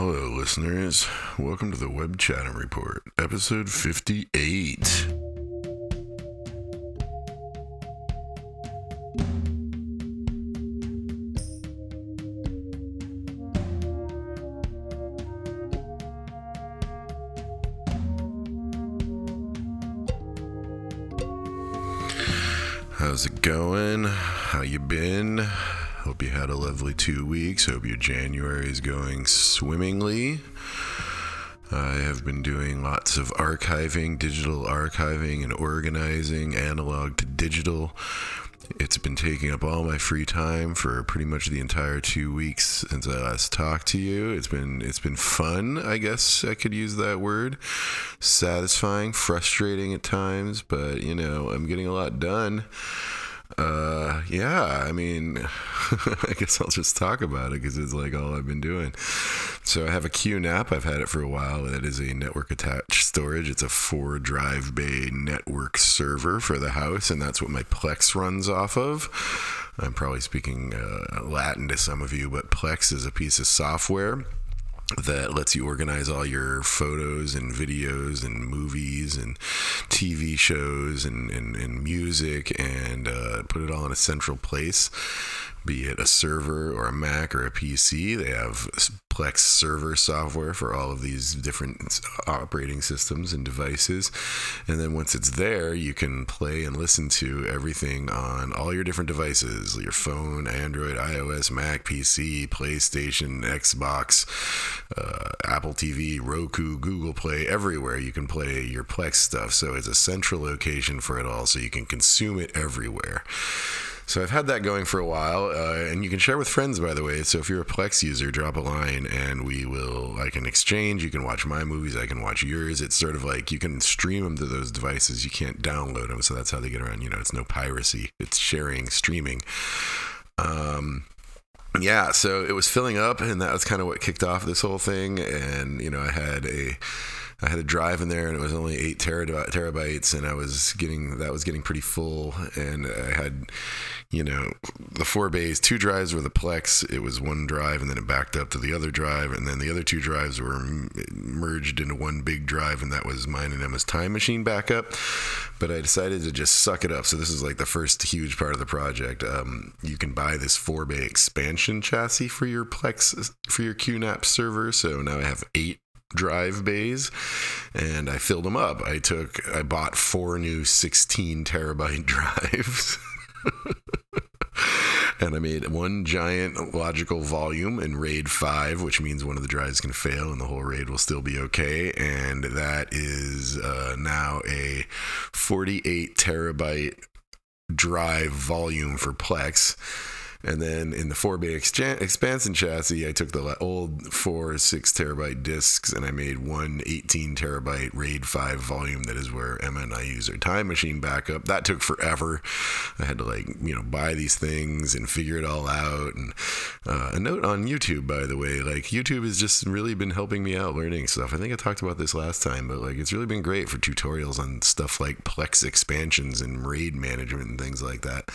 Hello, listeners. Welcome to the Web Chatham Report, episode 58. How's it going? How you been? Hope you had a lovely 2 weeks. Hope your January is going swimmingly. I have been doing lots of archiving, digital archiving, and organizing analog to digital. It's been taking up all my free time for pretty much the entire 2 weeks since I last talked to you. It's been fun, I guess I could use that word. Satisfying, frustrating at times, but you know, I'm getting a lot done. I guess I'll just talk about it because it's like all I've been doing. So I have a QNAP. I've had it for a while. That is a network attached storage. It's a 4 drive bay network server for the house, and that's what my Plex runs off of. I'm probably speaking Latin to some of you, but Plex is a piece of software that lets you organize all your photos and videos and movies and TV shows and music and put it all in a central place, be it a server or a Mac or a PC. They have Plex server software for all of these different operating systems and devices. And then once it's there, you can play and listen to everything on all your different devices, your phone, Android, iOS, Mac, PC, PlayStation, Xbox, Apple TV, Roku, Google Play, everywhere you can play your Plex stuff. So it's a central location for it all, so you can consume it everywhere. So I've had that going for a while, and you can share with friends, by the way. So if you're a Plex user, drop a line and I can exchange. You can watch my movies, I can watch yours. It's sort of like you can stream them to those devices. You can't download them. So that's how they get around, it's no piracy. It's sharing, streaming. So it was filling up, and that was kind of what kicked off this whole thing. And, I had a drive in there, and it was only 8 terabytes, and that was getting pretty full. And I had, the 4 bays, 2 drives were the Plex. It was 1 drive, and then it backed up to the other drive, and then the other 2 drives were merged into 1 big drive, and that was mine and Emma's Time Machine backup. But I decided to just suck it up. So this is like the first huge part of the project. You can buy this 4 bay expansion chassis for your Plex, for your QNAP server. So now I have 8 drive bays, and I filled them up. I bought 4 new 16 terabyte drives. And I made 1 giant logical volume in RAID 5, which means one of the drives can fail and the whole RAID will still be okay. And that is now a 48 terabyte drive volume for Plex. And then in the 4 bay expansion chassis, I took the old 4 6 terabyte discs, and I made 1 18 terabyte RAID 5 volume. That is where Emma and I use our Time Machine backup. That took forever. I had to buy these things and figure it all out. And a note on YouTube, by the way, YouTube has just really been helping me out learning stuff. I think I talked about this last time, but it's really been great for tutorials on stuff like Plex expansions and RAID management and things like that.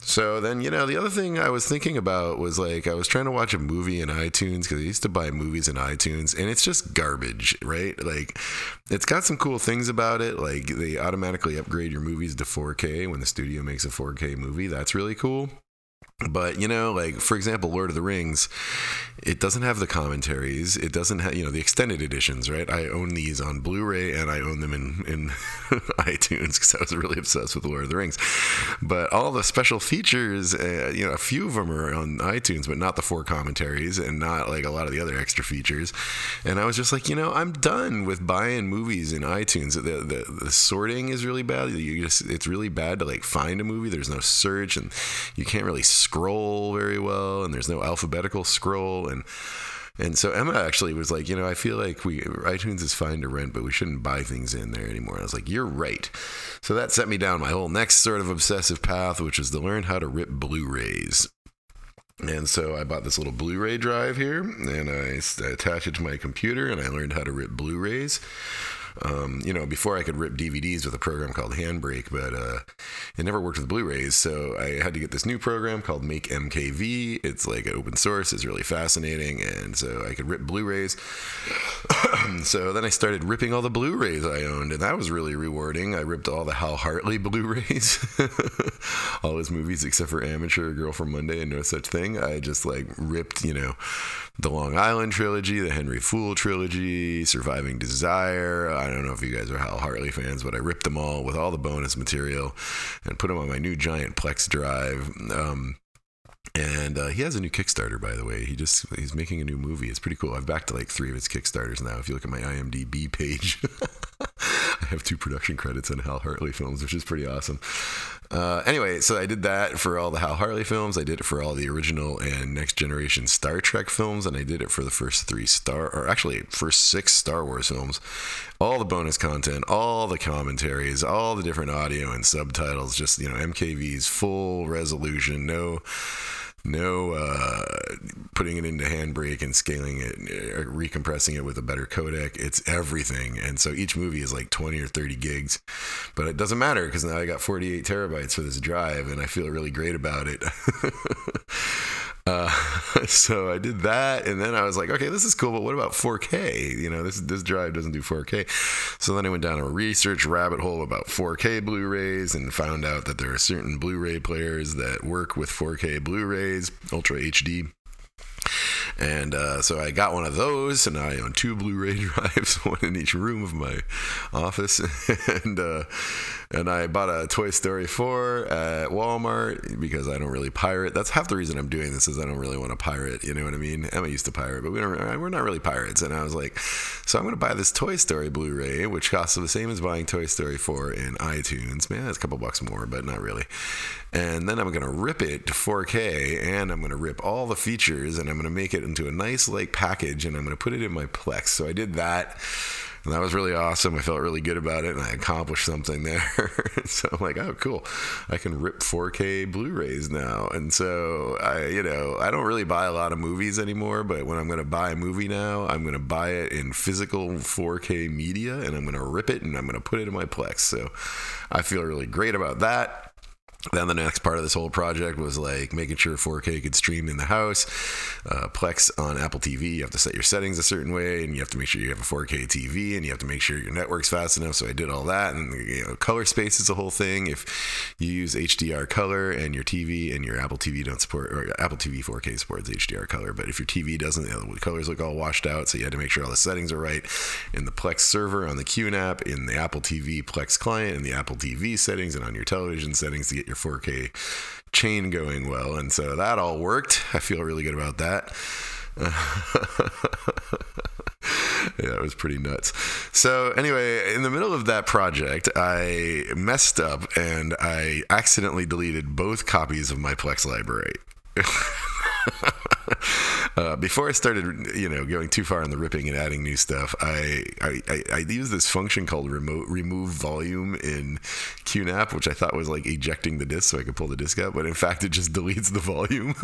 So then, the other thing I was thinking about was I was trying to watch a movie in iTunes, because I used to buy movies in iTunes, and it's just garbage, right? It's got some cool things about it. They automatically upgrade your movies to 4K when the studio makes a 4K movie. That's really cool. But, for example, Lord of the Rings, it doesn't have the commentaries. It doesn't have, the extended editions, right? I own these on Blu-ray, and I own them in iTunes, because I was really obsessed with Lord of the Rings. But all the special features, a few of them are on iTunes, but not the 4 commentaries and not a lot of the other extra features. And I was just I'm done with buying movies in iTunes. The sorting is really bad. It's really bad to find a movie. There's no search, and you can't really scroll very well, and there's no alphabetical scroll, and so Emma actually was like, I feel like iTunes is fine to rent, but we shouldn't buy things in there anymore. And I was like, you're right. So that set me down my whole next sort of obsessive path, which is to learn how to rip Blu-rays. And so I bought this little Blu-ray drive here, and I attached it to my computer, and I learned how to rip Blu-rays. you know, before I could rip DVDs with a program called Handbrake, but it never worked with Blu-rays. So I had to get this new program called Make MKV. It's like open source. It's really fascinating. And so I could rip Blu-rays. So then I started ripping all the Blu-rays I owned, and that was really rewarding. I ripped all the Hal Hartley Blu-rays, all his movies except for Amateur, Girl from Monday, and No Such Thing. I just like ripped, you know, the Long Island trilogy, the Henry Fool trilogy, Surviving Desire. I don't know if you guys are Hal Hartley fans, but I ripped them all with all the bonus material and put them on my new giant Plex drive. And he has a new Kickstarter, by the way. He's making a new movie. It's pretty cool. I've backed like three of his Kickstarters now. If you look at my IMDb page, I have 2 production credits on Hal Hartley films, which is pretty awesome. Anyway, so I did that for all the Hal Hartley films. I did it for all the original and next generation Star Trek films. And I did it for the first 6 Star Wars films. All the bonus content, all the commentaries, all the different audio and subtitles, just, you know, MKV's full resolution, no putting it into Handbrake and scaling it, recompressing it with a better codec. It's everything. And so each movie is like 20 or 30 gigs, but it doesn't matter because now I got 48 terabytes for this drive and I feel really great about it. So I did that, and then I was like, okay, this is cool, but what about 4K? You know, this drive doesn't do 4K. So then I went down a research rabbit hole about 4K Blu-rays and found out that there are certain Blu-ray players that work with 4K Blu-rays, Ultra HD. And so I got one of those, and I own 2 Blu-ray drives, one in each room of my office. And I bought a Toy Story 4 at Walmart because I don't really pirate. That's half the reason I'm doing this, is I don't really want to pirate. You know what I mean? Emma used to pirate, but we're not really pirates. And I was like, so I'm going to buy this Toy Story Blu-ray, which costs the same as buying Toy Story 4 in iTunes. Man, it's a couple bucks more, but not really. And then I'm going to rip it to 4K, and I'm going to rip all the features, and I'm going to make it into a nice like package, and I'm going to put it in my Plex. So I did that, and that was really awesome. I felt really good about it, and I accomplished something there. So I'm like, oh, cool. I can rip 4K Blu-rays now. And so I don't really buy a lot of movies anymore, but when I'm going to buy a movie now, I'm going to buy it in physical 4K media, and I'm going to rip it, and I'm going to put it in my Plex. So I feel really great about that. Then the next part of this whole project was like making sure 4K could stream in the house. Plex on Apple TV, you have to set your settings a certain way, and you have to make sure you have a 4K TV, and you have to make sure your network's fast enough. So I did all that, and color space is a whole thing. If you use HDR color and your TV and your Apple TV don't support, or Apple TV 4K supports HDR color, but if your TV doesn't, the colors look all washed out. So you had to make sure all the settings are right in the Plex server, on the QNAP, in the Apple TV Plex client, in the Apple TV settings, and on your television settings to get your 4K chain going well. And so that all worked. I feel really good about that. Yeah, it was pretty nuts. So anyway, in the middle of that project, I messed up and I accidentally deleted both copies of my Plex library. Before I started, going too far in the ripping and adding new stuff, I used this function called remove volume in QNAP, which I thought was like ejecting the disc so I could pull the disc out, but in fact it just deletes the volume.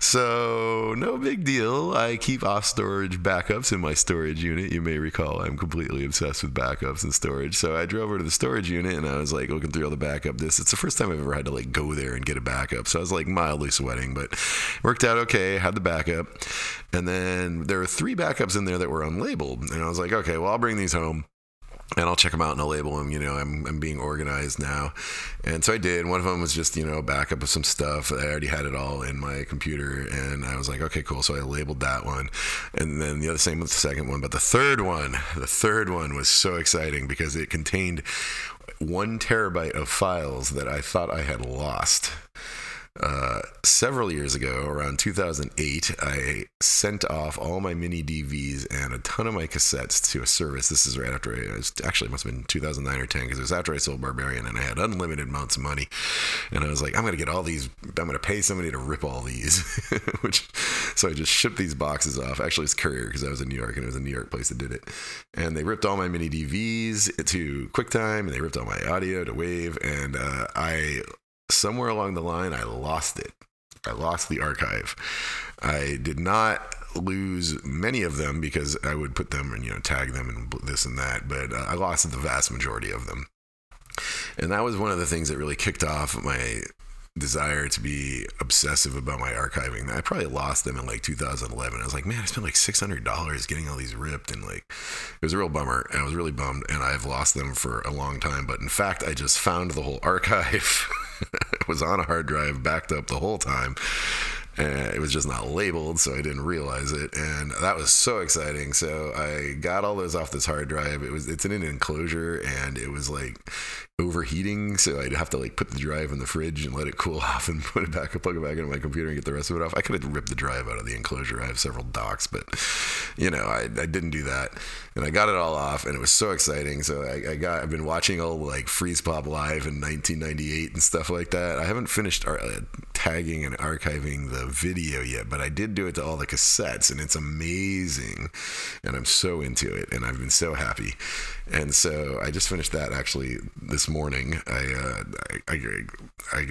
So no big deal. I keep off storage backups in my storage unit. You may recall I'm completely obsessed with backups and storage. So I drove over to the storage unit and I was like looking through all the backup discs. It's the first time I've ever had to like go there and get a backup. So I was like mildly sweating, but worked out okay. Had the backup, and then there were 3 backups in there that were unlabeled, and I was like, okay, well, I'll bring these home and I'll check them out and I'll label them. I'm being organized now. And so I did. One of them was just, a backup of some stuff. I already had it all in my computer, and I was like, okay, cool. So I labeled that one. And then the other, same with the second one. But the third one was so exciting because it contained 1 terabyte of files that I thought I had lost. Several years ago, around 2008, I sent off all my mini DVs and a ton of my cassettes to a service. This is right after it must have been 2009 or 10, because it was after I sold Barbarian and I had unlimited amounts of money. And I was like, I'm going to get all these, I'm going to pay somebody to rip all these. So I just shipped these boxes off. Actually, it's Courier, because I was in New York, and it was a New York place that did it. And they ripped all my mini DVs to QuickTime, and they ripped all my audio to Wave, and somewhere along the line, I lost it. I lost the archive. I did not lose many of them because I would put them and, you know, tag them and this and that, but I lost the vast majority of them. And that was one of the things that really kicked off my desire to be obsessive about my archiving. I probably lost them in like 2011. I was like, man, I spent like $600 getting all these ripped, and like, it was a real bummer. I was really bummed, and I've lost them for a long time. But in fact, I just found the whole archive. It was on a hard drive, backed up the whole time. It was just not labeled, so I didn't realize it, and that was so exciting. So I got all those off this hard drive. It's in an enclosure, and it was like overheating, so I'd have to like put the drive in the fridge and let it cool off and put it back, plug it back into my computer and get the rest of it off. I could have ripped the drive out of the enclosure. I have several docks, but you know, I didn't do that, and I got it all off, and it was so exciting. So I've been watching old like Freeze Pop live in 1998 and stuff like that. I haven't finished tagging and archiving the video yet, but I did do it to all the cassettes, and it's amazing, and I'm so into it, and I've been so happy. And so I just finished that actually this morning. I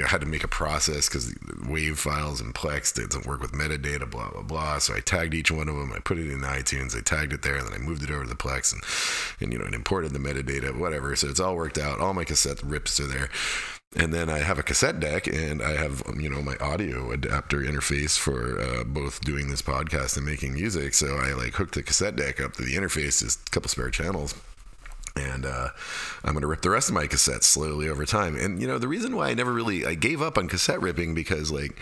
had to make a process because WAV files and Plex doesn't work with metadata, blah blah blah. So I tagged each one of them. I put it in iTunes. I tagged it there, and then I moved it over to the Plex, and you know, and imported the metadata, whatever. So it's all worked out. All my cassette rips are there. And then I have a cassette deck, and I have, you know, my audio adapter interface for both doing this podcast and making music. So I like hooked the cassette deck up to the interface, just a couple spare channels. And I'm going to rip the rest of my cassettes slowly over time. And, you know, the reason why I gave up on cassette ripping, because like,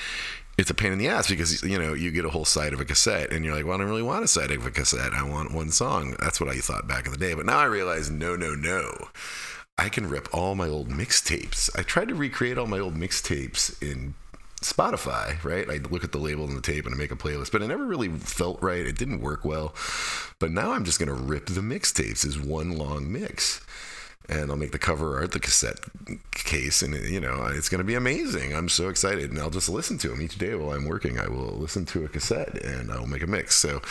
it's a pain in the ass, because, you know, you get a whole side of a cassette and you're like, well, I don't really want a side of a cassette. I want one song. That's what I thought back in the day. But now I realize, no. I can rip all my old mixtapes. I tried to recreate all my old mixtapes in Spotify, right? I look at the label and the tape and I make a playlist, but it never really felt right. It didn't work well. But now I'm just going to rip the mixtapes as one long mix. And I'll make the cover art, the cassette case, and, you know, it's going to be amazing. I'm so excited. And I'll just listen to them each day while I'm working. I will listen to a cassette and I'll make a mix. So,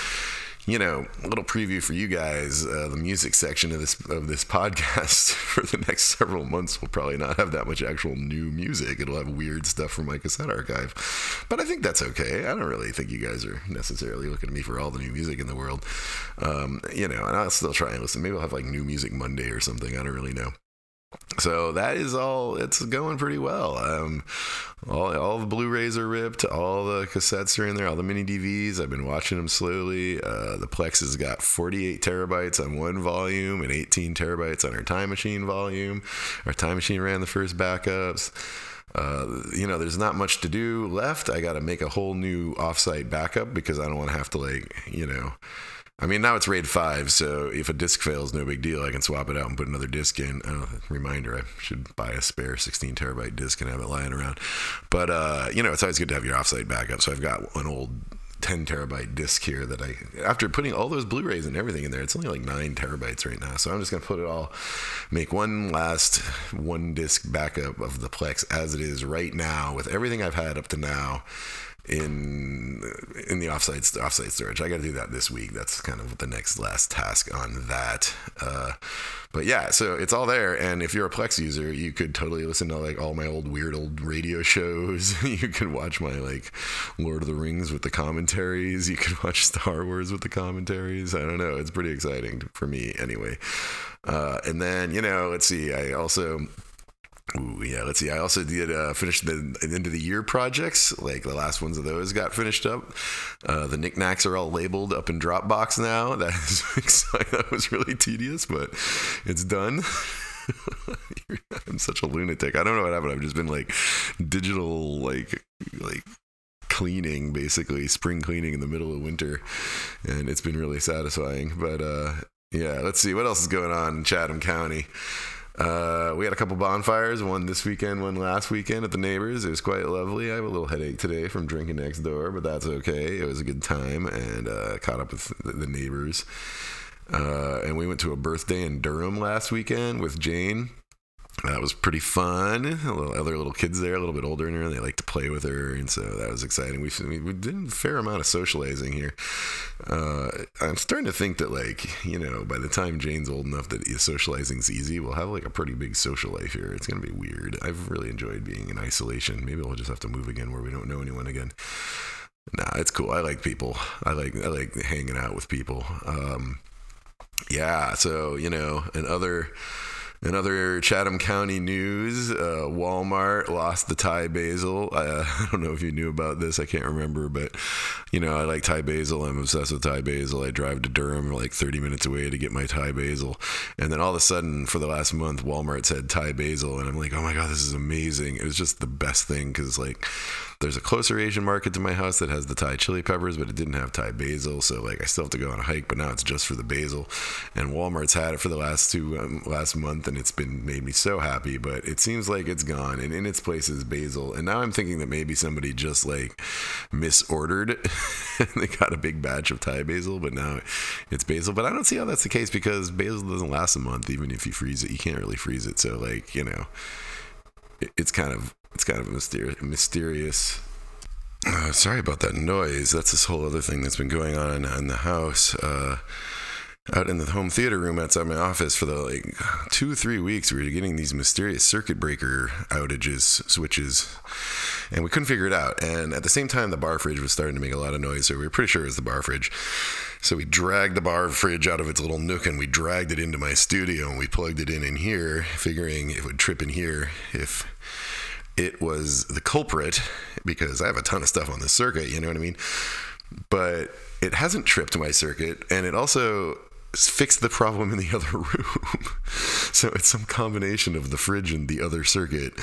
you know, a little preview for you guys, the music section of this podcast for the next several months will probably not have that much actual new music. It'll have weird stuff from my cassette archive, but I think that's okay. I don't really think you guys are necessarily looking at me for all the new music in the world. You know, and I'll still try and listen. Maybe I'll have like New Music Monday or something. I don't really know. So that is all. It's going pretty well. All the Blu-rays are ripped. All the cassettes are in there. All the mini DVDs. I've been watching them slowly. The Plex has got 48 terabytes on one volume and 18 terabytes on our Time Machine volume. Our Time Machine ran the first backups. You know, there's not much to do left. I got to make a whole new offsite backup because I don't want to have to, like, you know. I mean, now it's RAID 5, so if a disc fails, no big deal. I can swap it out and put another disc in. Oh, reminder, I should buy a spare 16 terabyte disc and have it lying around. But, you know, it's always good to have your offsite backup. So I've got an old 10 terabyte disc here that I, after putting all those Blu-rays and everything in there, it's only like 9 terabytes right now. So I'm just going to put it all, make one last one disc backup of the Plex as it is right now with everything I've had up to now in the offsite storage. I got to do that this week. That's kind of the last task on that. But yeah, so it's all there. And if you're a Plex user, you could totally listen to like all my weird old radio shows. You could watch my like Lord of the Rings with the commentaries. You could watch Star Wars with the commentaries. I don't know. It's pretty exciting for me anyway. And then, you know, let's see. I also did finish the end of the year projects. Like the last ones of those got finished up. The knickknacks are all labeled up in Dropbox now. That was really tedious, but it's done. I'm such a lunatic. I don't know what happened. I've just been like digital, like cleaning, basically spring cleaning in the middle of winter, and it's been really satisfying. But yeah, let's see what else is going on in Chatham County. We had a couple bonfires, one this weekend, one last weekend at the neighbors. It was quite lovely. I have a little headache today from drinking next door, but that's okay. It was a good time, and caught up with the neighbors. And we went to a birthday in Durham last weekend with Jane. That was pretty fun. Other little kids there, a little bit older than her, and they like to play with her, and so that was exciting. We did a fair amount of socializing here. I'm starting to think that, like, you know, by the time Jane's old enough that socializing's easy, we'll have like a pretty big social life here. It's gonna be weird. I've really enjoyed being in isolation. Maybe we'll just have to move again where we don't know anyone again. Nah, it's cool. I like people. I like hanging out with people. Yeah. So, you know, in other Chatham County news, Walmart lost the Thai basil. I don't know if you knew about this. I can't remember, but you know, I like Thai basil. I'm obsessed with Thai basil. I drive to Durham, like 30 minutes away, to get my Thai basil. And then all of a sudden, for the last month, Walmart said Thai basil. And I'm like, oh my God, this is amazing. It was just the best thing. 'Cause like, there's a closer Asian market to my house that has the Thai chili peppers, but it didn't have Thai basil. So like, I still have to go on a hike, but now it's just for the basil. And Walmart's had it for the last month, and it's been made me so happy. But it seems like it's gone, and in its place is basil. And now I'm thinking that maybe somebody just like misordered and they got a big batch of Thai basil, but now it's basil. But I don't see how that's the case, because basil doesn't last a month, even if you freeze it. You can't really freeze it. So like, you know, it's kind of mysterious. Sorry about that noise. That's this whole other thing that's been going on in the house. Out in the home theater room outside my office for the like 2-3 weeks, we were getting these mysterious circuit breaker outages, switches, and we couldn't figure it out. And at the same time, the bar fridge was starting to make a lot of noise, so we were pretty sure it was the bar fridge. So we dragged the bar fridge out of its little nook, and we dragged it into my studio, and we plugged it in here, figuring it would trip in here if it was the culprit, because I have a ton of stuff on this circuit, you know what I mean? But it hasn't tripped my circuit, and it also fixed the problem in the other room. So it's some combination of the fridge and the other circuit,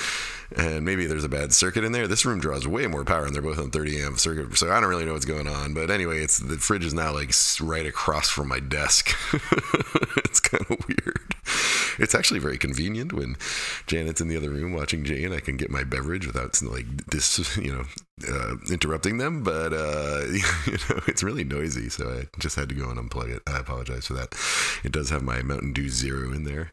and maybe there's a bad circuit in there. This room draws way more power, and they're both on 30 amp circuit, so I don't really know what's going on. But anyway, it's the fridge is now like right across from my desk. It's kind of weird. It's actually very convenient when Janet's in the other room watching Jane. I can get my beverage without like this, you know, interrupting them. But you know, it's really noisy, so I just had to go and unplug it. I apologize for that. It does have my Mountain Dew Zero in there.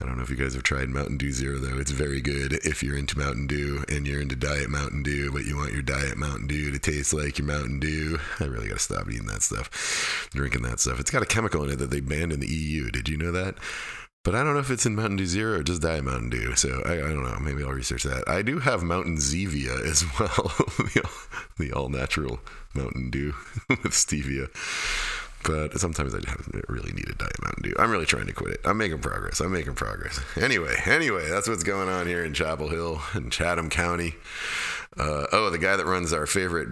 I don't know if you guys have tried Mountain Dew Zero, though. It's very good if you're into Mountain Dew and you're into Diet Mountain Dew, but you want your Diet Mountain Dew to taste like your Mountain Dew. I really got to stop eating that stuff, drinking that stuff. It's got a chemical in it that they banned in the EU. Did you know that? But I don't know if it's in Mountain Dew Zero or just Diet Mountain Dew. So I don't know. Maybe I'll research that. I do have Mountain Zevia as well. The all-natural Mountain Dew with stevia. But sometimes I really need a Diet Mountain Dew. I'm really trying to quit it. I'm making progress. Anyway, that's what's going on here in Chapel Hill and Chatham County. The guy that runs our favorite,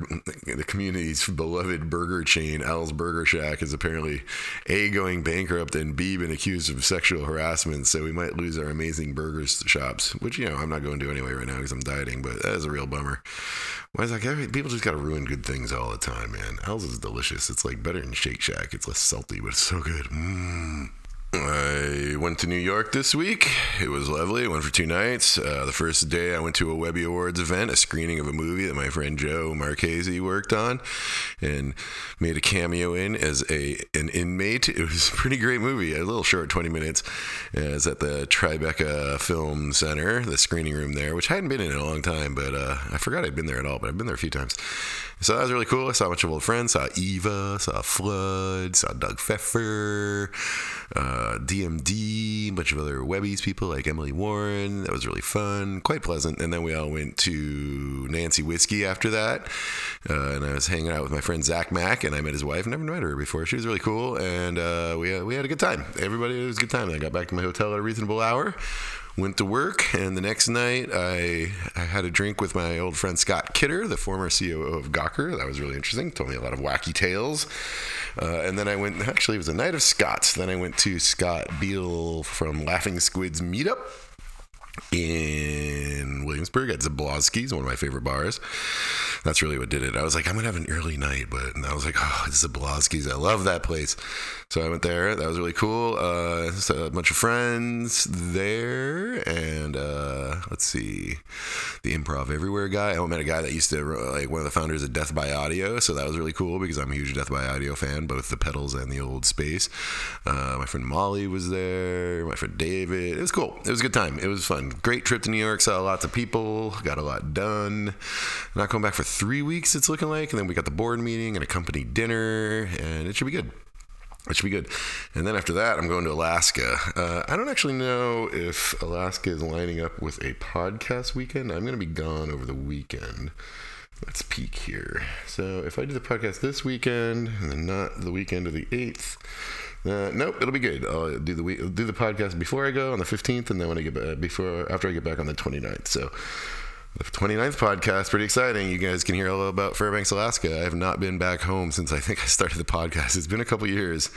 the community's beloved burger chain, Al's Burger Shack, is apparently A, going bankrupt, and B, been accused of sexual harassment. So we might lose our amazing burger shops, which, you know, I'm not going to anyway right now because I'm dieting, but that is a real bummer. Why is that? People just got to ruin good things all the time, man. Al's is delicious. It's like better than Shake Shack. It's less salty, but it's so good. I went to New York this week. It was lovely. I went for 2 nights. The first day I went to a Webby Awards event, a screening of a movie that my friend Joe Marchese worked on and made a cameo in as an inmate. It was a pretty great movie, a little short, 20 minutes. It's at the Tribeca Film Center, the screening room there, which I hadn't been in a long time, but I forgot I'd been there at all, but I've been there a few times. So that was really cool. I saw a bunch of old friends, saw Eva, saw Flood, saw Doug Pfeffer, DMD, a bunch of other Webbies people like Emily Warren. That was really fun, quite pleasant. And then we all went to Nancy Whiskey after that. And I was hanging out with my friend Zach Mack, and I met his wife. Never met her before. She was really cool. And we had a good time. Everybody, it was a good time. And I got back to my hotel at a reasonable hour. Went to work, and the next night I had a drink with my old friend Scott Kidder, the former COO of Gawker. That was really interesting. Told me a lot of wacky tales. And then I went, actually, it was a night of Scott's. Then I went to Scott Beal from Laughing Squid's meetup in Williamsburg at Zablocki's, one of my favorite bars. That's really what did it. I was like, I'm going to have an early night, and I was like, oh, it's Zablocki's. I love that place. So I went there. That was really cool. So a bunch of friends there, and let's see, the Improv Everywhere guy. I met a guy that used to, like, one of the founders of Death by Audio, so that was really cool because I'm a huge Death by Audio fan, both the pedals and the old space. My friend Molly was there, my friend David. It was cool. It was a good time. It was fun. Great trip to New York. Saw lots of people. Got a lot done. Not coming back for 3 weeks, it's looking like. And then we got the board meeting and a company dinner, and it should be good. And then after that, I'm going to Alaska. I don't actually know if Alaska is lining up with a podcast weekend. I'm going to be gone over the weekend. Let's peek here. So if I do the podcast this weekend and then not the weekend of the 8th, nope, it'll be good. I'll do the podcast before I go on the 15th, and then when I get back, after I get back on the 29th. So the 29th podcast, pretty exciting. You guys can hear all about Fairbanks, Alaska. I have not been back home since I think I started the podcast. It's been a couple years.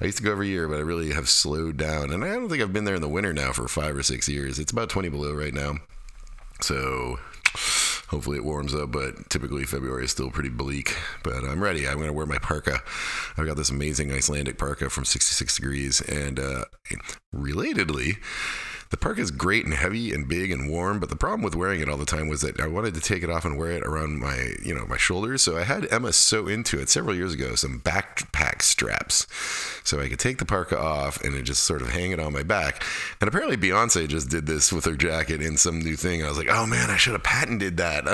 I used to go every year, but I really have slowed down. And I don't think I've been there in the winter now for 5 or 6 years. It's about 20 below right now. So hopefully it warms up, but typically February is still pretty bleak. But I'm ready. I'm going to wear my parka. I've got this amazing Icelandic parka from 66 degrees. And relatedly, the parka is great and heavy and big and warm, but the problem with wearing it all the time was that I wanted to take it off and wear it around my, you know, my shoulders. So I had Emma sew into it several years ago some backpack straps, so I could take the parka off and it just sort of hang it on my back. And apparently Beyonce just did this with her jacket in some new thing. I was like, oh man, I should have patented that.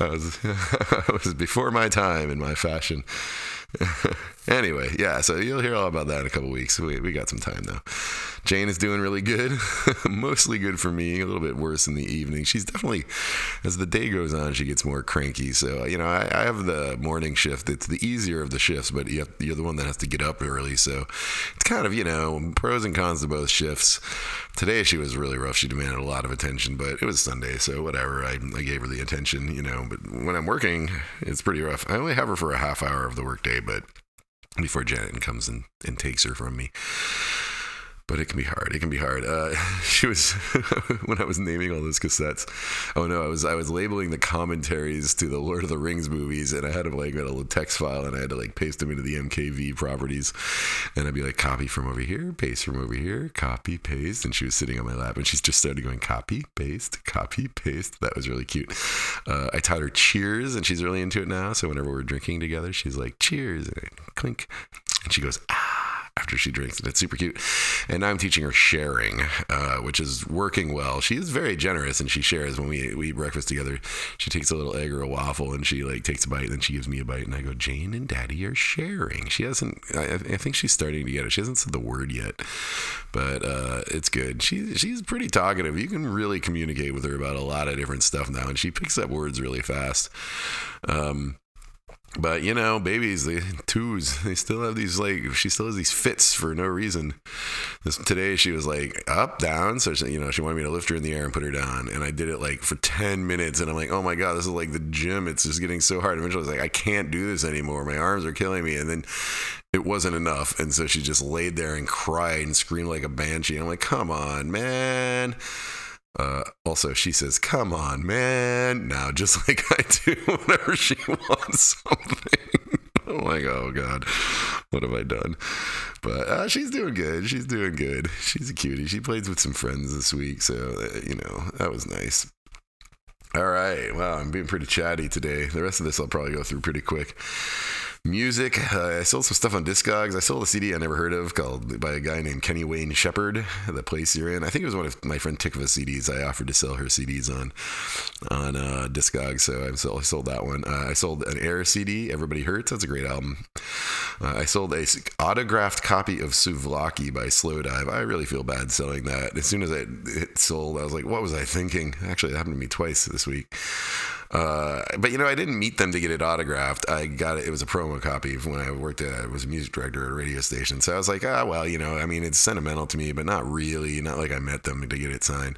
I was before my time in my fashion. Anyway, yeah, so you'll hear all about that in a couple weeks. We got some time though. Jane is doing really good. Mostly good for me, a little bit worse in the evening. She's definitely, as the day goes on, she gets more cranky. So, you know, I have the morning shift. It's the easier of the shifts, but you're the one that has to get up early. So it's kind of, you know, pros and cons to both shifts. Today she was really rough. She demanded a lot of attention, but it was Sunday, so whatever. I gave her the attention, you know. But when I'm working, it's pretty rough. I only have her for a half hour of the workday, but before Janet comes and takes her from me. But it can be hard. It can be hard. She was, when I was naming all those cassettes, oh no, I was labeling the commentaries to the Lord of the Rings movies, and I had to like get a little text file, and I had to like paste them into the MKV properties, and I'd be like, copy from over here, paste from over here, copy, paste, and she was sitting on my lap, and she's just started going, copy, paste, copy, paste. That was really cute. I taught her cheers, and she's really into it now, so whenever we're drinking together, she's like, cheers, and I clink, and she goes, ah, after she drinks it. It's super cute. And I'm teaching her sharing, which is working well. She is very generous and she shares. When we eat breakfast together, she takes a little egg or a waffle and she like takes a bite and then she gives me a bite and I go, Jane and Daddy are sharing. She hasn't, I think she's starting to get it. She hasn't said the word yet, but it's good. She's pretty talkative. You can really communicate with her about a lot of different stuff now and she picks up words really fast. But, you know, babies, they twos, they still have these, like, she still has these fits for no reason. Today she was like up, down. So, you know, she wanted me to lift her in the air and put her down. And I did it like for 10 minutes. And I'm like, oh my God, this is like the gym. It's just getting so hard. Eventually I was like, I can't do this anymore. My arms are killing me. And then it wasn't enough. And so she just laid there and cried and screamed like a banshee. I'm like, come on, man. Also, she says, come on, man, now, just like I do whenever she wants something. I'm like, oh, God, what have I done? But she's doing good. She's doing good. She's a cutie. She plays with some friends this week, so, you know, that was nice. All right. Wow, I'm being pretty chatty today. The rest of this I'll probably go through pretty quick. Music. I sold some stuff on Discogs. I sold a CD I never heard of called by a guy named Kenny Wayne Shepherd, The Place You're In. I think it was one of my friend Tikva's CDs. I offered to sell her CDs on Discogs, so I sold that one. I sold an Air CD, Everybody Hurts. That's a great album. I sold a autographed copy of Souvlaki by Slowdive. I really feel bad selling that. As soon as it sold, I was like, what was I thinking? Actually, it happened to me twice this week. But, you know, I didn't meet them to get it autographed. I got it. It was a promo copy when I worked at, I was a music director at a radio station. So I was like, well, you know, I mean, it's sentimental to me, but not really. Not like I met them to get it signed.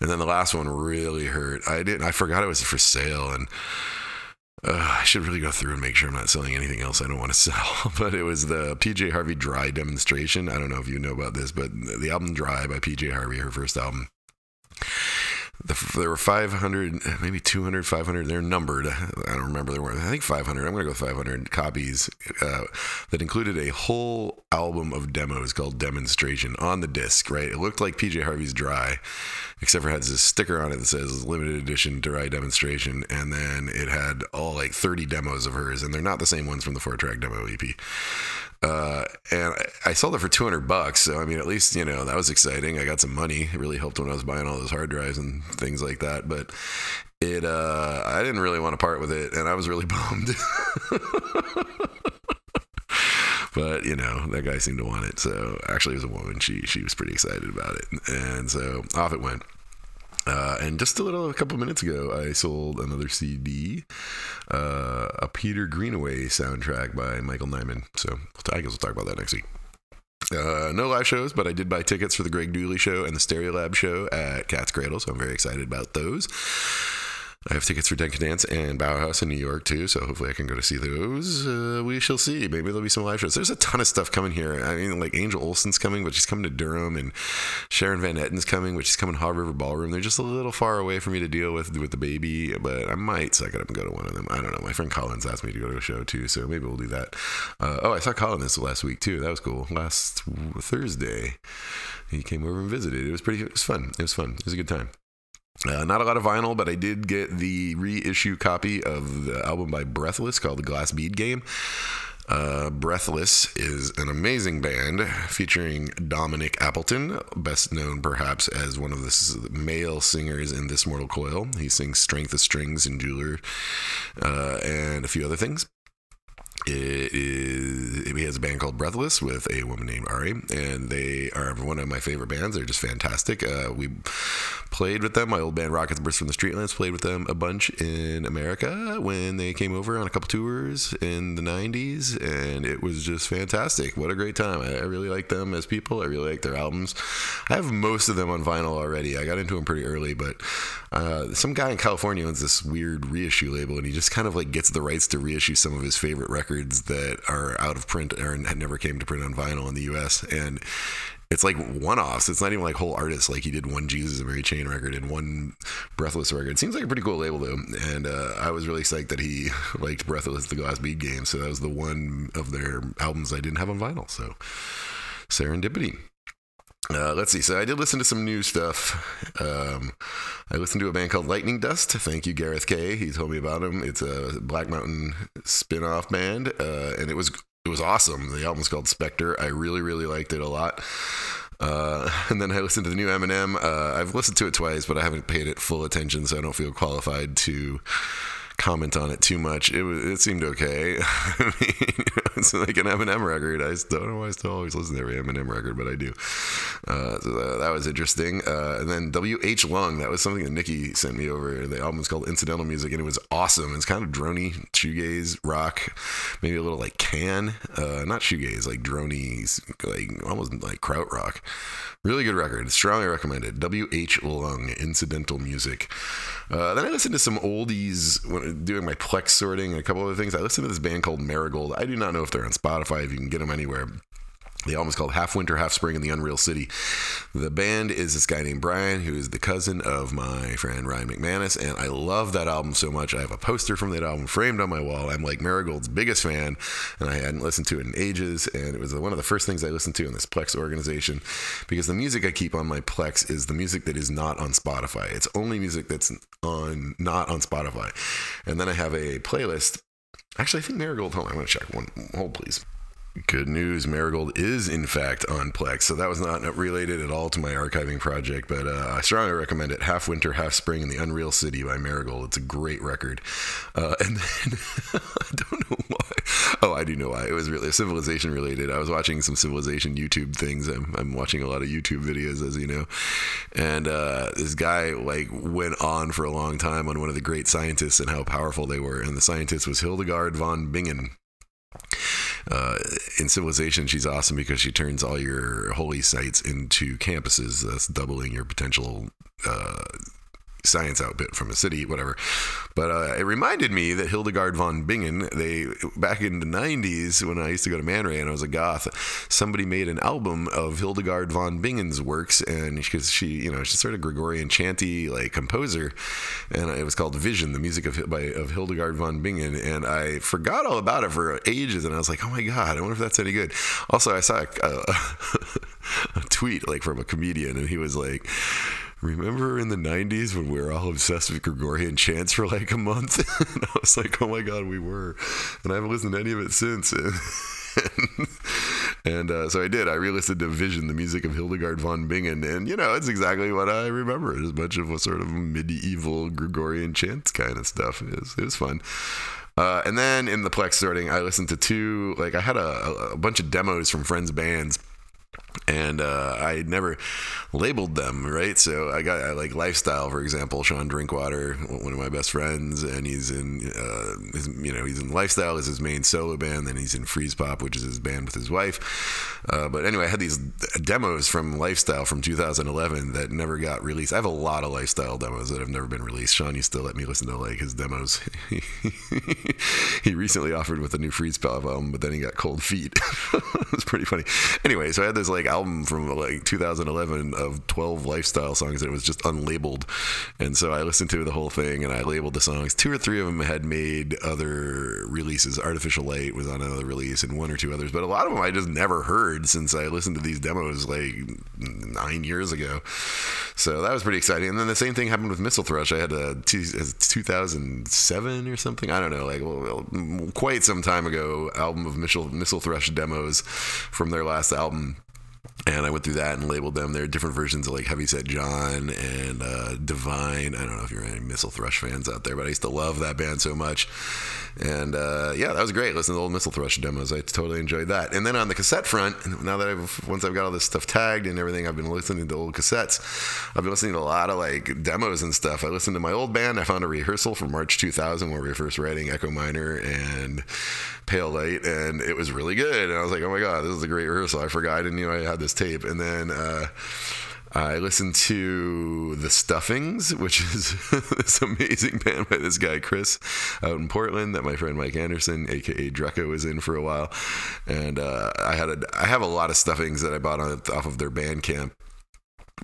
And then the last one really hurt. I forgot it was for sale. And I should really go through and make sure I'm not selling anything else I don't want to sell. But it was the PJ Harvey Dry Demonstration. I don't know if you know about this, but the album Dry by PJ Harvey, her first album. There were 500, maybe 200, 500. They're numbered. I don't remember. There were, I think 500. I'm going to go with 500 copies that included a whole album of demos called Demonstration on the disc, right? It looked like PJ Harvey's Dry, except for it has this sticker on it that says limited edition Dry Demonstration. And then it had all like 30 demos of hers. And they're not the same ones from the 4-track demo EP. And I sold it for $200. So, I mean, at least, you know, that was exciting. I got some money. It really helped when I was buying all those hard drives and things like that. But it, I didn't really want to part with it. And I was really bummed. But, you know, that guy seemed to want it. So actually it was a woman. She was pretty excited about it. And so off it went. And just a couple minutes ago, I sold another CD, a Peter Greenaway soundtrack by Michael Nyman. So I guess we'll talk about that next week. No live shows, but I did buy tickets for the Greg Dooley show and the Stereo Lab show at Cat's Cradle, so I'm very excited about those. I have tickets for Denka Dance and Bauhaus in New York, too, so hopefully I can go to see those. We shall see. Maybe there'll be some live shows. There's a ton of stuff coming here. I mean, like, Angel Olsen's coming, but she's coming to Durham, and Sharon Van Etten's coming, but she's coming to Hog River Ballroom. They're just a little far away for me to deal with the baby, but I might suck it up and go to one of them. I don't know. My friend Colin's asked me to go to a show, too, so maybe we'll do that. I saw Colin this last week, too. That was cool. Last Thursday, he came over and visited. It was fun. It was a good time. Not a lot of vinyl, but I did get the reissue copy of the album by Breathless called The Glass Bead Game. Breathless is an amazing band featuring Dominic Appleton, best known perhaps as one of the male singers in This Mortal Coil. He sings Strength of Strings and Jeweler and a few other things. He has a band called Breathless with a woman named Ari, and they are one of my favorite bands. They're just fantastic. We played with them. My old band Rockets Burst from the Streetlands played with them a bunch in America when they came over on a couple tours in the 90s, and it was just fantastic. What a great time. I really like them as people. I really like their albums. I have most of them on vinyl already. I got into them pretty early, but some guy in California owns this weird reissue label, and he just kind of like gets the rights to reissue some of his favorite records that are out of print or never came to print on vinyl in the US, and it's like one-offs. It's not even like whole artists. Like, he did one Jesus and Mary Chain record and one Breathless record. Seems like a pretty cool label, though, and I was really psyched that he liked Breathless, The Glass Bead Game, so that was the one of their albums I didn't have on vinyl, so serendipity. Let's see. So I did listen to some new stuff. I listened to a band called Lightning Dust. Thank you, Gareth K. He told me about him. It's a Black Mountain spin-off band, and it was awesome. The album's called Spectre. I really, really liked it a lot. And then I listened to the new Eminem. I've listened to it twice, but I haven't paid it full attention, so I don't feel qualified to comment on it too much. It seemed okay. I mean, it's like an Eminem record. I don't know why I still always listen to every Eminem record, but I do. So that was interesting. And then WH Lung, that was something that Nikki sent me over. The album is called Incidental Music, and it was awesome. It's kind of droney, shoegaze, rock, maybe a little like not shoegaze, like droney, like almost like krautrock. Really good record. Strongly recommended. WH Lung, Incidental Music. Then I listened to some oldies when doing my Plex sorting and a couple other things. I listened to this band called Marigold. I do not know if they're on Spotify, if you can get them anywhere. The album is called Half Winter, Half Spring in the Unreal City. The band is this guy named Brian, who is the cousin of my friend Ryan McManus, and I love that album so much. I have a poster from that album framed on my wall. I'm like Marigold's biggest fan, and I hadn't listened to it in ages, and it was one of the first things I listened to in this Plex organization, because the music I keep on my Plex is the music that is not on Spotify. It's only music that's not on Spotify. And then I have a playlist. Actually, I think Marigold, hold on, I'm going to check one. Hold, please. Good news, Marigold is, in fact, on Plex, so that was not related at all to my archiving project, but I strongly recommend it. Half Winter, Half Spring in the Unreal City by Marigold. It's a great record. And then, I don't know why. Oh, I do know why. It was really Civilization-related. I was watching some Civilization YouTube things. I'm watching a lot of YouTube videos, as you know, and this guy like went on for a long time on one of the great scientists and how powerful they were, and the scientist was Hildegard von Bingen. In Civilization, she's awesome because she turns all your holy sites into campuses, thus doubling your potential science output from a city, whatever. But it reminded me that Hildegard von Bingen, back in the 90s when I used to go to Man Ray and I was a goth, somebody made an album of Hildegard von Bingen's works, and because she's sort of Gregorian chanty like composer, and it was called Vision, the music of Hildegard von Bingen, and I forgot all about it for ages, and I was like, oh my god, I wonder if that's any good. Also, I saw a tweet like from a comedian, and he was like, remember in the 90s when we were all obsessed with Gregorian chants for like a month? And I was like, oh my god, we were. And I haven't listened to any of it since. And so I did. I re-listened to Vision, the music of Hildegard von Bingen. And, it's exactly what I remember. It was a bunch of sort of medieval Gregorian chants kind of stuff. It was fun. And then in the Plex sorting, I listened to I had a bunch of demos from friends' bands. And I never labeled them, right? So I like Lifestyle, for example. Sean Drinkwater, one of my best friends, and he's in, he's in Lifestyle as his main solo band. Then he's in Freeze Pop, which is his band with his wife. But anyway, I had these demos from Lifestyle from 2011 that never got released. I have a lot of Lifestyle demos that have never been released. Sean used to let me listen to like his demos. He recently offered with a new Freeze Pop album, but then he got cold feet. It was pretty funny. Anyway, so I had this like album from like 2011 of 12 Lifestyle songs that was just unlabeled, and so I listened to the whole thing and I labeled the songs. 2 or 3 of them had made other releases. Artificial Light was on another release, and 1 or 2 others, but a lot of them I just never heard since I listened to these demos like 9 years ago. So that was pretty exciting. And then the same thing happened with Missile Thrush. I had a 2007 or something, I don't know, like quite some time ago, album of Missile Thrush demos from their last album. And I went through that and labeled them. There are different versions of like Heavyset John and Divine. I don't know if you're any Missile Thrush fans out there, but I used to love that band so much. And yeah, that was great. Listen to the old Missile Thrush demos. I totally enjoyed that. And then on the cassette front, now that I've got all this stuff tagged and everything, I've been listening to old cassettes. I've been listening to a lot of like demos and stuff. I listened to my old band. I found a rehearsal from March 2000 where we were first writing Echo Minor and Pale Light, and it was really good. And I was like, oh my God, this is a great rehearsal. I forgot I didn't, I had this tape. And then I listened to The Stuffings, which is this amazing band by this guy Chris out in Portland that my friend Mike Anderson, aka Dreco, was in for a while. And I have a lot of Stuffings that I bought off of their Bandcamp.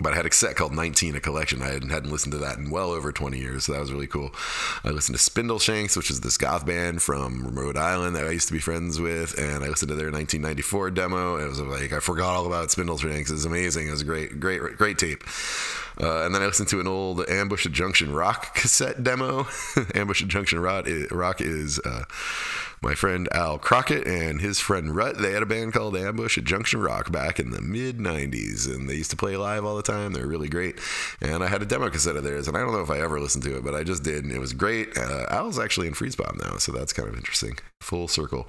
But I had a set called 19, a collection. I hadn't listened to that in well over 20 years, so that was really cool. I listened to Spindleshanks, which is this goth band from Rhode Island that I used to be friends with, and I listened to their 1994 demo, and it was like, I forgot all about Spindleshanks. It was amazing. It was a great tape. And then I listened to an old Ambush at Junction Rock cassette demo. Ambush at Junction Rock is my friend Al Crockett and his friend Rut. They had a band called Ambush at Junction Rock back in the mid-90s, and they used to play live all the time. They were really great. And I had a demo cassette of theirs, and I don't know if I ever listened to it, but I just did, and it was great. Al's actually in Freeze Pop now, so that's kind of interesting. Full circle.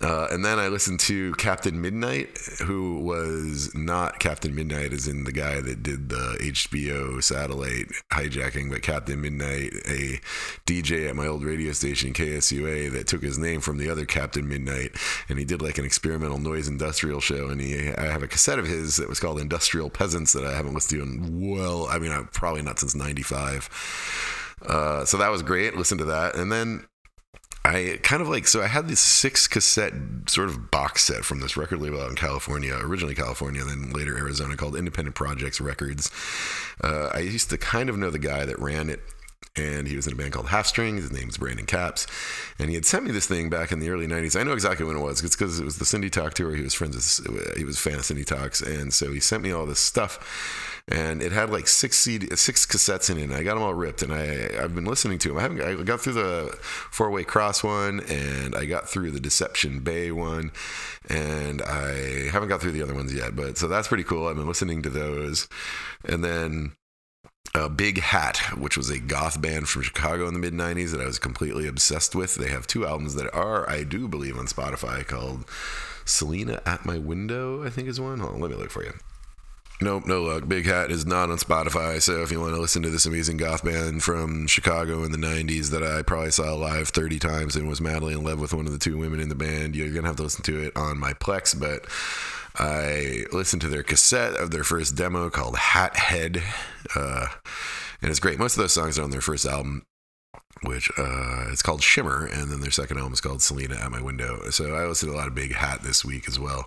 And then I listened to Captain Midnight, who was not Captain Midnight as in the guy that did the HBO satellite hijacking, but Captain Midnight, a DJ at my old radio station, KSUA, that took his name from the other Captain Midnight, and he did like an experimental noise industrial show, and I have a cassette of his that was called Industrial Peasants that I haven't listened to in, probably not since 95. So that was great. Listen to that. And then I kind of I had this 6 cassette sort of box set from this record label out in California, originally California, then later Arizona, called Independent Projects Records. I used to kind of know the guy that ran it, and he was in a band called Half String. His name's Brandon Capps, and he had sent me this thing back in the early 90s. I know exactly when it was. It's because it was the Cindy Talk tour. He was a fan of Cindy Talks, and so he sent me all this stuff. And it had like 6 cassettes in it, and I got them all ripped, and I've been listening to them. I got through the Four-Way Cross one, and I got through the Deception Bay one, and I haven't got through the other ones yet, but so that's pretty cool. I've been listening to those. And then Big Hat, which was a goth band from Chicago in the mid-90s that I was completely obsessed with. They have 2 albums that are, I do believe, on Spotify, called Selena at My Window, I think is one. Hold on, let me look for you. Nope, no luck. Big Hat is not on Spotify, so if you want to listen to this amazing goth band from Chicago in the 90s that I probably saw live 30 times and was madly in love with one of the 2 women in the band, you're going to have to listen to it on my Plex, but I listened to their cassette of their first demo called Hat Head, and it's great. Most of those songs are on their first album, which it's called Shimmer, and then their second album is called Selena at My Window. So I listened to a lot of Big Hat this week as well.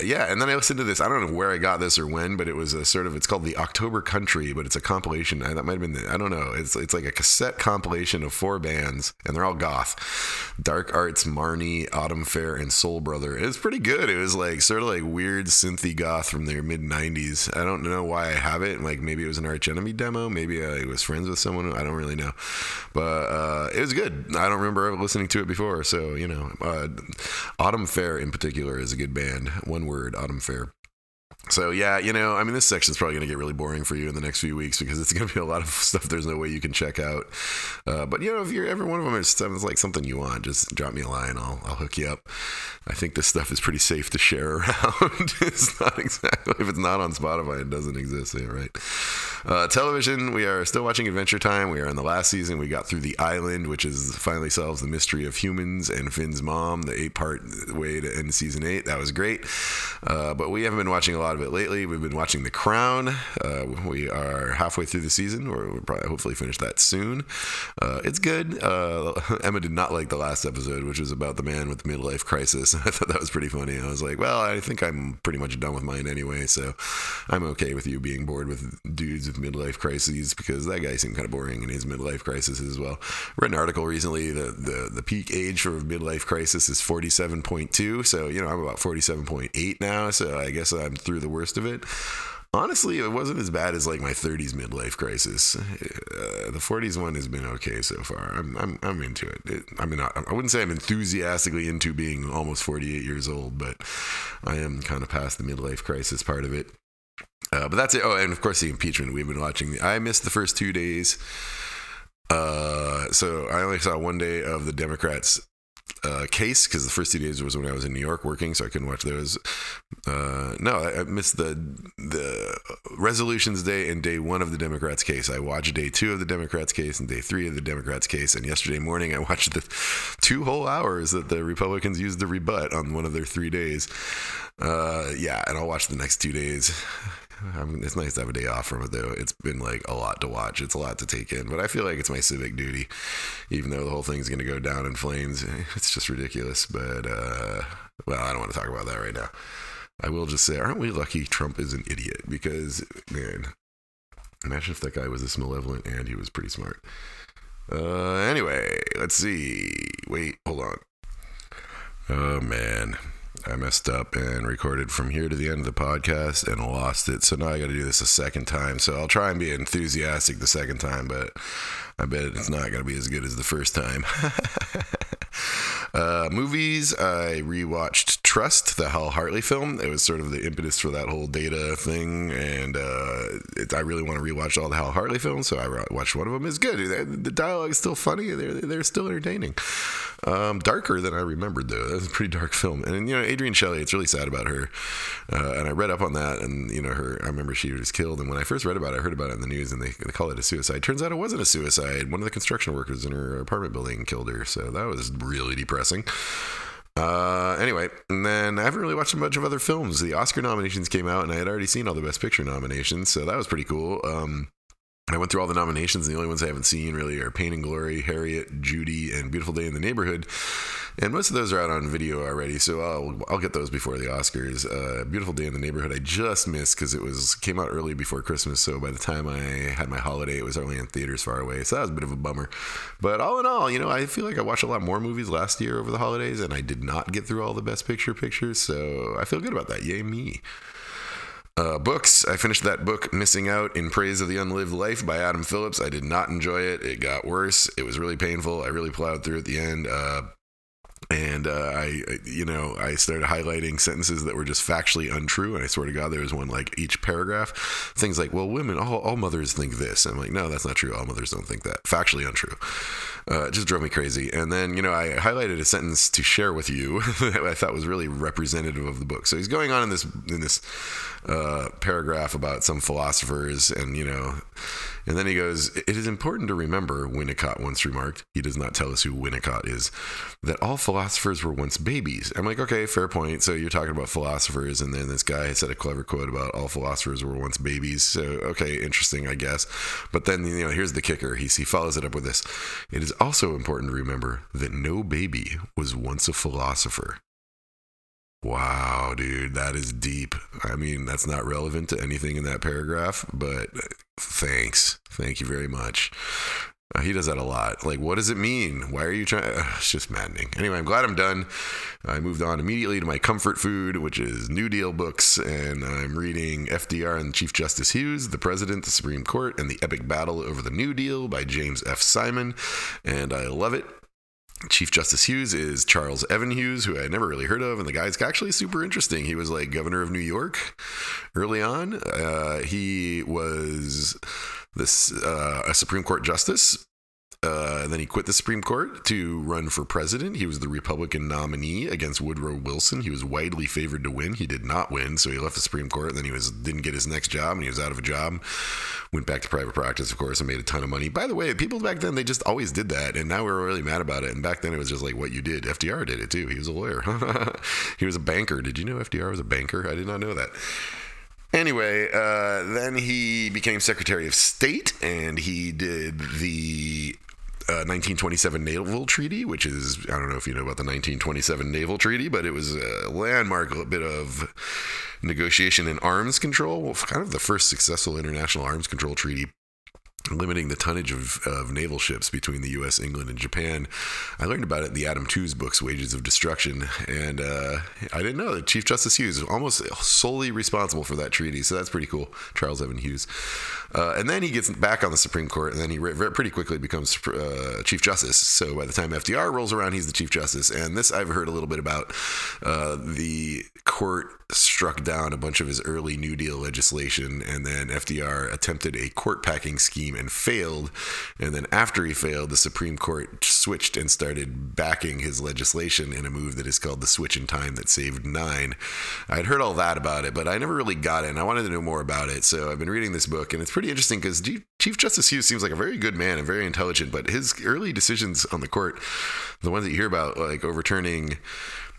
Yeah, and then I listened to this. I don't know where I got this or when, but it was it's called The October Country, but it's a compilation. That might have been I don't know. It's like a cassette compilation of 4 bands, and they're all goth. Dark Arts, Marnie, Autumn Fair, and Soul Brother. It was pretty good. It was like sort of like weird synthy goth from their mid-90s. I don't know why I have it. Like maybe it was an Arch Enemy demo. Maybe I was friends with someone. I don't really know. But it was good. I don't remember ever listening to it before. So, Autumn Fair in particular is a good band. One word, Autumn Fair. So yeah, this section is probably going to get really boring for you in the next few weeks because it's going to be a lot of stuff there's no way you can check out. But if every one of them is like something you want, just drop me a line. I'll hook you up. I think this stuff is pretty safe to share around. It's not exactly, if it's not on Spotify, it doesn't exist. Yeah, right. Television, we are still watching Adventure Time. We are in the last season. We got through The Island, which is finally solves the mystery of humans and Finn's mom, the 8-part way to end season 8. That was great. But we haven't been watching a lot of it lately. We've been watching The Crown. We are halfway through the season. We'll probably hopefully finish that soon. It's good. Emma did not like the last episode, which was about the man with the midlife crisis. I thought that was pretty funny. I was like, well, I think I'm pretty much done with mine anyway, so I'm okay with you being bored with dudes with midlife crises, because that guy seemed kind of boring in his midlife crisis as well. Read an article recently that the peak age for midlife crisis is 47.2, so, you know, I'm about 47.8 now, so I guess I'm through the worst of it. Honestly, it wasn't as bad as like my 30s midlife crisis. The 40s one has been okay so far. I'm into it. I wouldn't say I'm enthusiastically into being almost 48 years old, but I am kind of past the midlife crisis part of it. But that's it. Oh, and of course the impeachment. We've been watching. I missed the first 2 days, so I only saw one day of the Democrats' case, because the first 2 days was when I was in New York working, so I couldn't watch those. I missed the resolutions day and day one of the Democrats' case. I watched day 2 of the Democrats' case and day 3 of the Democrats' case, and yesterday morning I watched the 2 whole hours that the Republicans used to rebut on one of their 3 days. And I'll watch the next 2 days. It's nice to have a day off from it, though. It's been like a lot to watch. It's a lot to take in, but I feel like it's my civic duty, even though the whole thing's going to go down in flames. It's just ridiculous, but I don't want to talk about that right now. I will just say, aren't we lucky Trump is an idiot? Because, man, imagine if that guy was this malevolent and he was pretty smart. Anyway, let's see. Wait, hold on. Oh, man. I messed up and recorded from here to the end of the podcast and lost it. So now I got to do this a second time. So I'll try and be enthusiastic the second time, but I bet it's not going to be as good as the first time. Movies, I rewatched Trust, the Hal Hartley film. It was sort of the impetus for that whole data thing, and I really want to rewatch all the Hal Hartley films, so I watched one of them. It's good. The dialogue is still funny. They're still entertaining. Darker than I remembered, though. That was a pretty dark film. And, you know, Adrienne Shelley, it's really sad about her. And I read up on that, and, you know, I remember she was killed. And when I first read about it, I heard about it in the news, and they call it a suicide. Turns out it wasn't a suicide. One of the construction workers in her apartment building killed her. So that was really depressing. Anyway, and then I haven't really watched a bunch of other films. The Oscar nominations came out, and I had already seen all the Best Picture nominations, so that was pretty cool. I went through all the nominations, and the only ones I haven't seen really are Pain and Glory, Harriet, Judy, and Beautiful Day in the Neighborhood. And most of those are out on video already, so I'll get those before the Oscars. Beautiful Day in the Neighborhood I just missed because it came out early before Christmas, so by the time I had my holiday, it was only in theaters far away, so that was a bit of a bummer. But all in all, you know, I feel like I watched a lot more movies last year over the holidays, and I did not get through all the Best Picture pictures, so I feel good about that. Yay me. Books. I finished that book, Missing Out, In Praise of the Unlived Life by Adam Phillips. I did not enjoy it. It got worse. It was really painful. I really plowed through at the end. I started highlighting sentences that were just factually untrue. And I swear to God, there was one like each paragraph. Things like, well, women, all mothers think this. I'm like, no, that's not true. All mothers don't think that. Factually untrue. It just drove me crazy. And then, you know, I highlighted a sentence to share with you that I thought was really representative of the book. So he's going on in this paragraph about some philosophers and, you know, and then he goes, it is important to remember, Winnicott once remarked, he does not tell us who Winnicott is, that all philosophers were once babies. I'm like, okay, fair point. So you're talking about philosophers, and then this guy said a clever quote about all philosophers were once babies. So, okay, interesting, I guess. But then, you know, here's the kicker. He follows it up with this. It is also important to remember that no baby was once a philosopher. Wow, dude, that is deep. I mean, that's not relevant to anything in that paragraph, but thanks. Thank you very much. He does that a lot. Like, what does it mean? Why are you trying? It's just maddening. Anyway, I'm glad I'm done. I moved on immediately to my comfort food, which is New Deal books. And I'm reading FDR and Chief Justice Hughes, The President, the Supreme Court, and the Epic Battle Over the New Deal by James F. Simon. And I love it. Chief Justice Hughes is Charles Evan Hughes, who I had never really heard of, and the guy's actually super interesting. He was like governor of New York early on. He was a Supreme Court justice. Then he quit the Supreme Court to run for president. He was the Republican nominee against Woodrow Wilson. He was widely favored to win. He did not win, so he left the Supreme Court. Then he didn't get his next job, and he was out of a job. Went back to private practice, of course, and made a ton of money. By the way, people back then, they just always did that, and now we're really mad about it. And back then, it was just like what you did. FDR did it, too. He was a lawyer. He was a banker. Did you know FDR was a banker? I did not know that. Anyway, then he became Secretary of State, and he did the 1927 Naval Treaty, which is, I don't know if you know about the 1927 Naval Treaty, but it was a landmark bit of negotiation in arms control. Well, kind of the first successful international arms control treaty, limiting the tonnage of naval ships between the U.S., England, and Japan. I learned about it in the Adam Tooze books, Wages of Destruction, and I didn't know that Chief Justice Hughes was almost solely responsible for that treaty, so that's pretty cool, Charles Evan Hughes. And then he gets back on the Supreme Court, and then he pretty quickly becomes Chief Justice. So by the time FDR rolls around, he's the Chief Justice, and this I've heard a little bit about. The court struck down a bunch of his early New Deal legislation, and then FDR attempted a court-packing scheme and failed, and then after he failed, the Supreme Court switched and started backing his legislation in a move that is called the switch in time that saved nine. I'd heard all that about it, but I never really got it, and I wanted to know more about it, so I've been reading this book, and it's pretty interesting because Chief Justice Hughes seems like a very good man and very intelligent, but his early decisions on the court, the ones that you hear about, like overturning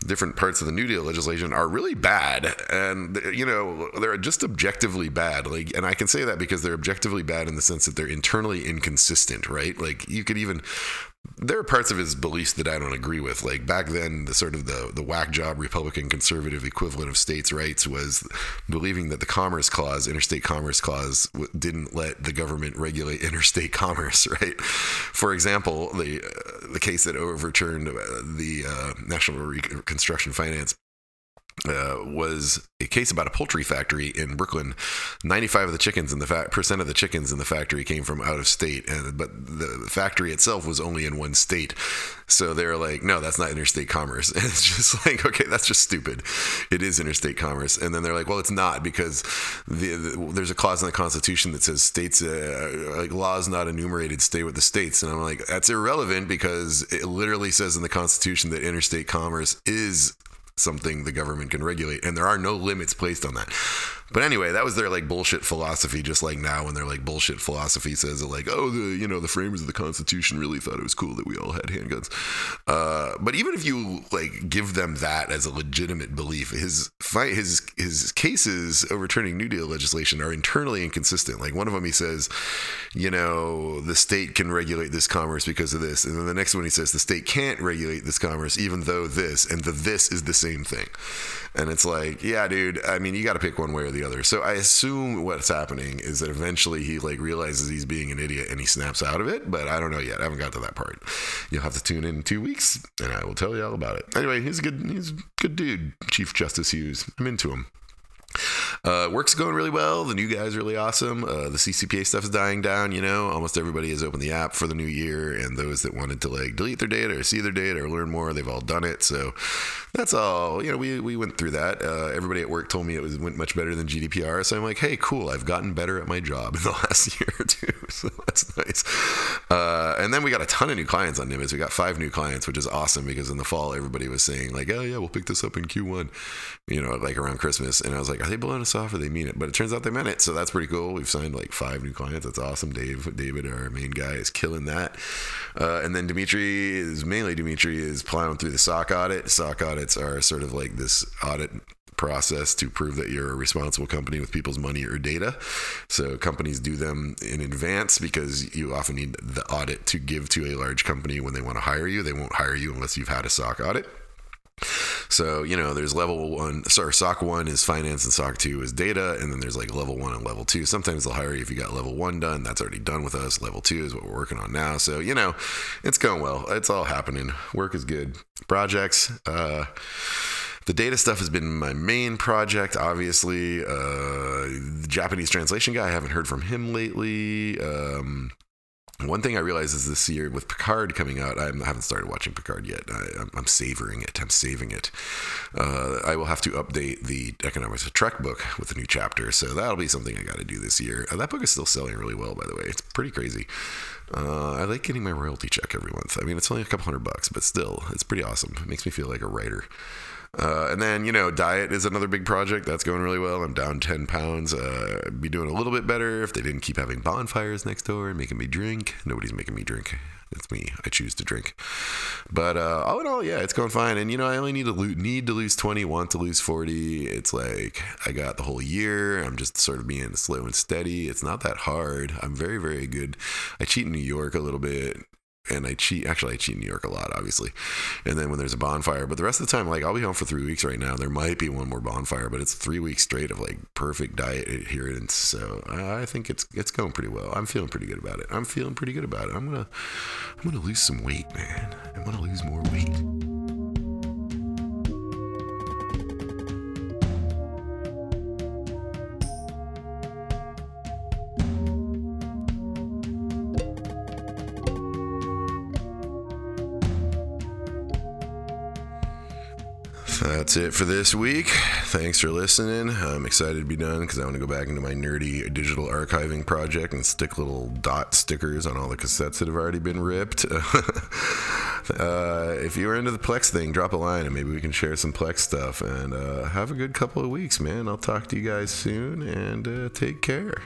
different parts of the New Deal legislation, are really bad. And, you know, they're just objectively bad. Like, and I can say that because they're objectively bad in the sense that they're internally inconsistent, right? Like, you could even... There are parts of his beliefs that I don't agree with. Like back then, the sort of the whack job Republican conservative equivalent of states' rights was believing that the Commerce Clause, Interstate Commerce Clause, didn't let the government regulate interstate commerce. Right? For example, the case that overturned the National Reconstruction Finance. Was a case about a poultry factory in Brooklyn. 95% of the chickens in the factory came from out of state, but the factory itself was only in one state. So they're like, no, that's not interstate commerce. And it's just like, okay, that's just stupid. It is interstate commerce. And then they're like, well, it's not, because there's a clause in the Constitution that says states, like laws not enumerated, stay with the states. And I'm like, that's irrelevant, because it literally says in the Constitution that interstate commerce is something the government can regulate, and there are no limits placed on that. But anyway, that was their like bullshit philosophy, just like now when their like bullshit philosophy says that, like, oh, the framers of the Constitution really thought it was cool that we all had handguns. But even if you like give them that as a legitimate belief, his cases overturning New Deal legislation are internally inconsistent. Like one of them, he says, you know, the state can regulate this commerce because of this, and then the next one he says the state can't regulate this commerce even though this, and the this is the same thing. And it's like, yeah, dude, I mean, you got to pick one way or the other. So I assume what's happening is that eventually he like realizes he's being an idiot and he snaps out of it, but I don't know yet. I haven't got to that part. You'll have to tune in 2 weeks and I will tell you all about it. Anyway, he's a good dude, Chief Justice Hughes. I'm into him. Work's going really well. The new guy's really awesome. The CCPA stuff is dying down. You know, almost everybody has opened the app for the new year, and those that wanted to like delete their data or see their data or learn more, they've all done it. So that's all. You know, we went through that. Everybody at work told me went much better than GDPR. So I'm like, hey, cool. I've gotten better at my job in the last year or two. So that's nice. And then we got a ton of new clients on Nimbus. We got 5 new clients, which is awesome, because in the fall everybody was saying like, oh yeah, we'll pick this up in Q1. You know, like around Christmas, and I was like, are they blowing us off or they mean it? But it turns out they meant it, so that's pretty cool. We've signed like 5 new clients. That's awesome. David, our main guy, is killing that. And then Dimitri is plowing through the SOC audit. SOC audits are sort of like this audit process to prove that you're a responsible company with people's money or data. So companies do them in advance because you often need the audit to give to a large company when they want to hire you. They won't hire you unless you've had a SOC audit. So, you know, there's SOC 1 is finance and SOC 2 is data. And then there's like level 1 and level 2. Sometimes they'll hire you if you got level 1 done. That's already done with us. Level 2 is what we're working on now. So, you know, it's going well. It's all happening. Work is good. Projects. The data stuff has been my main project, obviously. The Japanese translation guy, I haven't heard from him lately. One thing I realized is this year with Picard coming out, I haven't started watching Picard yet. I'm savoring it. I will have to update the Economics of Trek book with a new chapter. So that'll be something I got to do this year. That book is still selling really well, by the way. It's pretty crazy. I like getting my royalty check every month. I mean, it's only a couple $100, but still, it's pretty awesome. It makes me feel like a writer. And then, you know, diet is another big project that's going really well. I'm down 10 pounds. I'd be doing a little bit better if they didn't keep having bonfires next door and making me drink. Nobody's making me drink. It's me. I choose to drink. But all in all, yeah, it's going fine. And, you know, I only need to lose 20, want to lose 40. It's like I got the whole year. I'm just sort of being slow and steady. It's not that hard. I'm very, very good. I cheat in New York a little bit. And I cheat in New York a lot, obviously. And then when there's a bonfire, but the rest of the time, like I'll be home for 3 weeks right now. There might be one more bonfire, but it's 3 weeks straight of like perfect diet adherence. So I think it's going pretty well. I'm feeling pretty good about it. I'm going to lose some weight, man. I'm going to lose more weight. That's it for this week. Thanks for listening. I'm excited to be done because I want to go back into my nerdy digital archiving project and stick little dot stickers on all the cassettes that have already been ripped. If you're into the Plex thing, drop a line and maybe we can share some Plex stuff. And have a good couple of weeks, man. I'll talk to you guys soon, and take care.